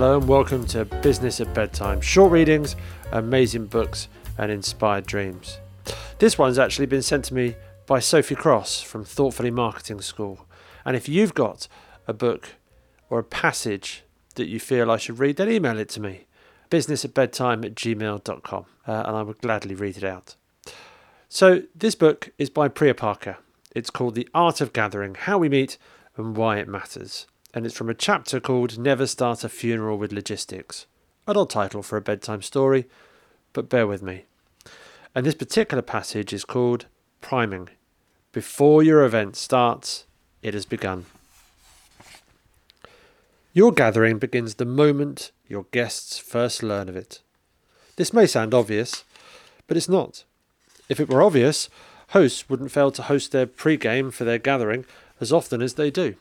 Hello and welcome to Business at Bedtime. Short readings, amazing books and inspired dreams. This one's actually been sent to me by Sophie Cross from Thoughtfully Marketing School. And if you've got a book or a passage that you feel I should read, then email it to me. businessatbedtime@gmail.com and I would gladly read it out. So this book is by Priya Parker. It's called The Art of Gathering, How We Meet and Why It Matters. And it's from a chapter called Never Start a Funeral with Logistics. An odd title for a bedtime story, but bear with me. And this particular passage is called Priming. Before your event starts, it has begun. Your gathering begins the moment your guests first learn of it. This may sound obvious, but it's not. If it were obvious, hosts wouldn't fail to host their pre-game for their gathering as often as they do.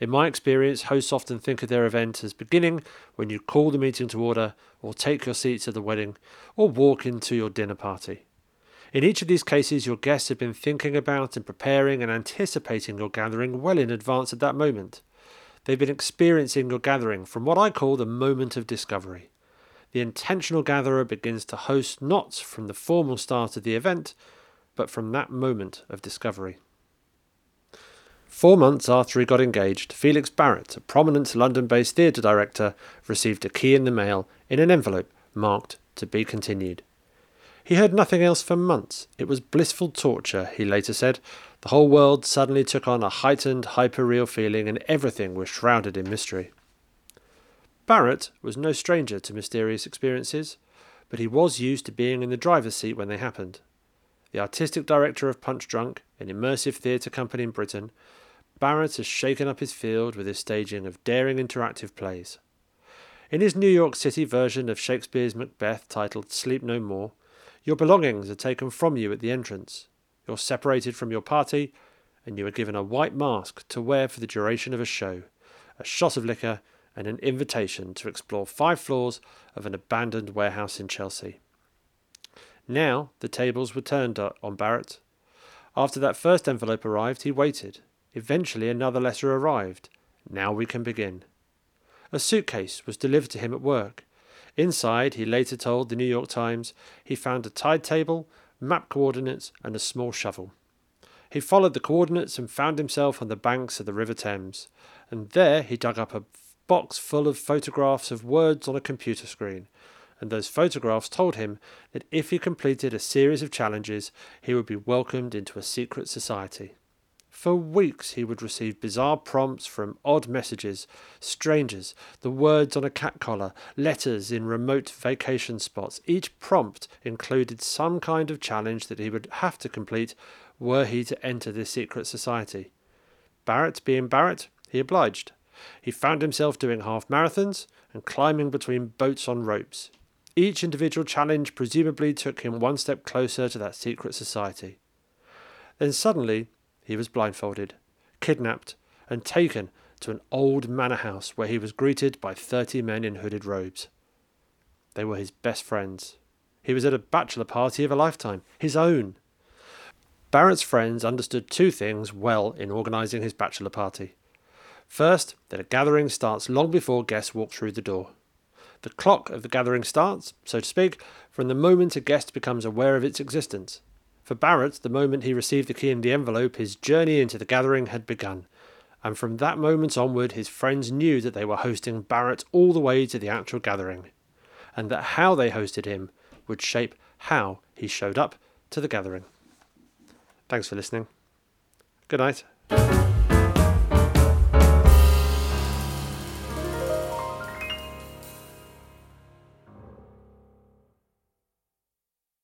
In my experience, hosts often think of their event as beginning when you call the meeting to order or take your seats at the wedding or walk into your dinner party. In each of these cases, your guests have been thinking about and preparing and anticipating your gathering well in advance of that moment. They've been experiencing your gathering from what I call the moment of discovery. The intentional gatherer begins to host not from the formal start of the event, but from that moment of discovery. 4 months after he got engaged, Felix Barrett, a prominent London-based theatre director, received a key in the mail in an envelope marked "To be continued." He heard nothing else for months. It was blissful torture, he later said. The whole world suddenly took on a heightened, hyper-real feeling and everything was shrouded in mystery. Barrett was no stranger to mysterious experiences, but he was used to being in the driver's seat when they happened. The artistic director of Punch Drunk, an immersive theatre company in Britain, Barrett has shaken up his field with his staging of daring interactive plays. In his New York City version of Shakespeare's Macbeth titled Sleep No More, your belongings are taken from you at the entrance. You're separated from your party, and you are given a white mask to wear for the duration of a show, a shot of liquor, and an invitation to explore 5 floors of an abandoned warehouse in Chelsea. Now the tables were turned on Barrett. After that first envelope arrived, he waited. Eventually another letter arrived. Now we can begin. A suitcase was delivered to him at work. Inside, he later told the New York Times, he found a tide table, map coordinates and a small shovel. He followed the coordinates and found himself on the banks of the River Thames, and there he dug up a box full of photographs of words on a computer screen, and those photographs told him that if he completed a series of challenges, he would be welcomed into a secret society. For weeks he would receive bizarre prompts from odd messages, strangers, the words on a cat collar, letters in remote vacation spots. Each prompt included some kind of challenge that he would have to complete were he to enter this secret society. Barrett being Barrett, he obliged. He found himself doing half marathons and climbing between boats on ropes. Each individual challenge presumably took him one step closer to that secret society. Then suddenly, he was blindfolded, kidnapped, and taken to an old manor house where he was greeted by 30 men in hooded robes. They were his best friends. He was at a bachelor party of a lifetime, his own. Barrett's friends understood two things well in organising his bachelor party. First, that a gathering starts long before guests walk through the door. The clock of the gathering starts, so to speak, from the moment a guest becomes aware of its existence. For Barrett, the moment he received the key in the envelope, his journey into the gathering had begun, and from that moment onward his friends knew that they were hosting Barrett all the way to the actual gathering, and that how they hosted him would shape how he showed up to the gathering. Thanks for listening. Good night.